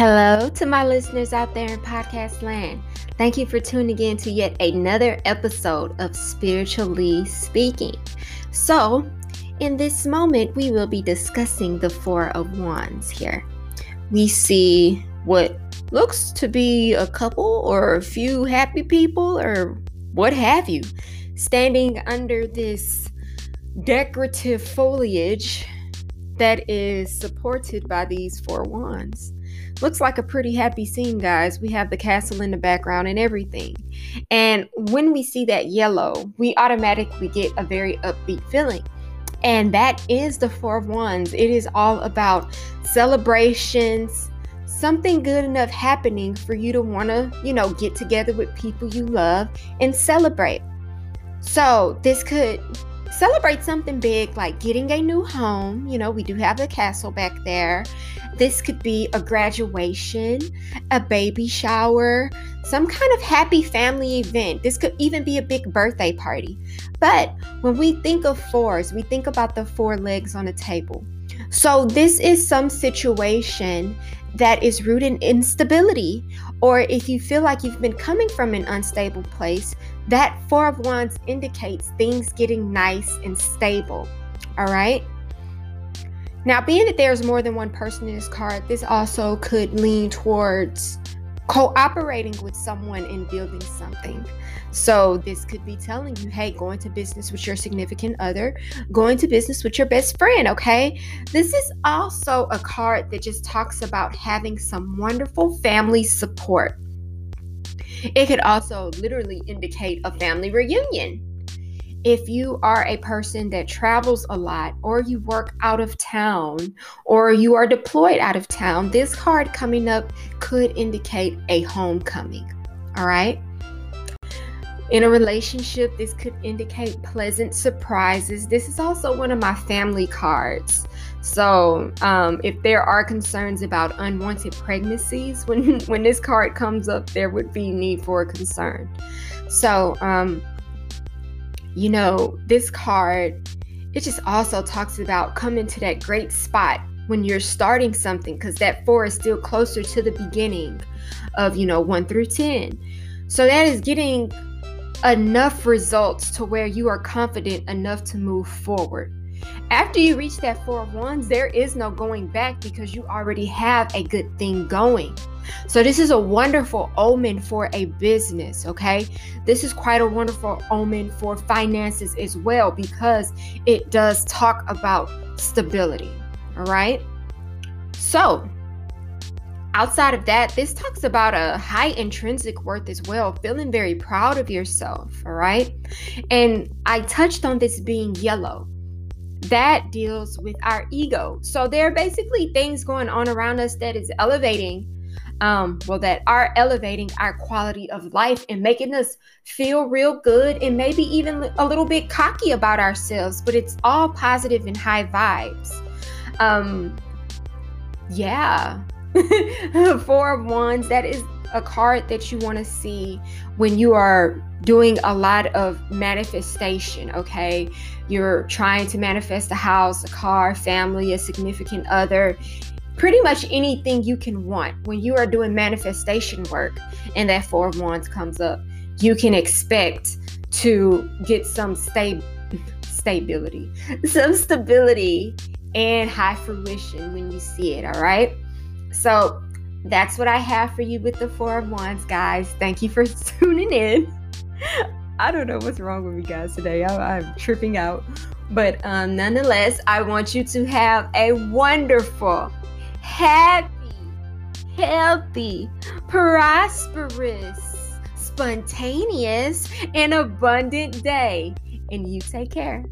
Hello to my listeners out there in podcast land. Thank you for tuning in to yet another episode of Spiritually Speaking. So, in this moment, we will be discussing the Four of Wands here. We see what looks to be a couple or a few happy people or what have you, standing under this decorative foliage that is supported by these four wands. Looks like a pretty happy scene, guys. We have the castle in the background and everything. And when we see that yellow, we automatically get a very upbeat feeling. And that is the Four of Wands. It is all about celebrations, something good enough happening for you to want to, get together with people you love and celebrate. So this could celebrate something big like getting a new home. We do have the castle back there. This could be a graduation, a baby shower, some kind of happy family event. This could even be a big birthday party. But when we think of fours, we think about the four legs on a table. So this is some situation that is rooted in instability, or if you feel like you've been coming from an unstable place, that Four of Wands indicates things getting nice and stable. All right. Now, being that there's more than one person in this card, this also could lean towards cooperating with someone in building something. So this could be telling you, hey, going to business with your significant other, going to business with your best friend, okay? This is also a card that just talks about having some wonderful family support. It could also literally indicate a family reunion. If you are a person that travels a lot, or you work out of town, or you are deployed out of town, this card coming up could indicate a homecoming. All right. In a relationship, this could indicate pleasant surprises. This is also one of my family cards. So if there are concerns about unwanted pregnancies, when this card comes up, there would be need for a concern. So, this card, it just also talks about coming to that great spot when you're starting something, because that four is still closer to the beginning of, 1 through 10. So that is getting enough results to where you are confident enough to move forward. After you reach that Four of Wands, there is no going back because you already have a good thing going. So this is a wonderful omen for a business, okay? This is quite a wonderful omen for finances as well, because it does talk about stability, all right? So outside of that, this talks about a high intrinsic worth as well, feeling very proud of yourself, all right? And I touched on this being yellow. That deals with our ego. So there are basically things going on around us that is elevating that are elevating our quality of life and making us feel real good and maybe even a little bit cocky about ourselves, but it's all positive and high vibes. Four of Wands, that is a card that you want to see when you are doing a lot of manifestation, okay? You're trying to manifest a house, a car, family, a significant other, pretty much anything you can want. When you are doing manifestation work and that Four of Wands comes up, you can expect to get some stability and high fruition when you see it, all right? So that's what I have for you with the Four of Wands, guys. Thank you for tuning in. I don't know what's wrong with me guys today. I'm tripping out. But nonetheless, I want you to have a wonderful, happy, healthy, prosperous, spontaneous, and abundant day. And you take care.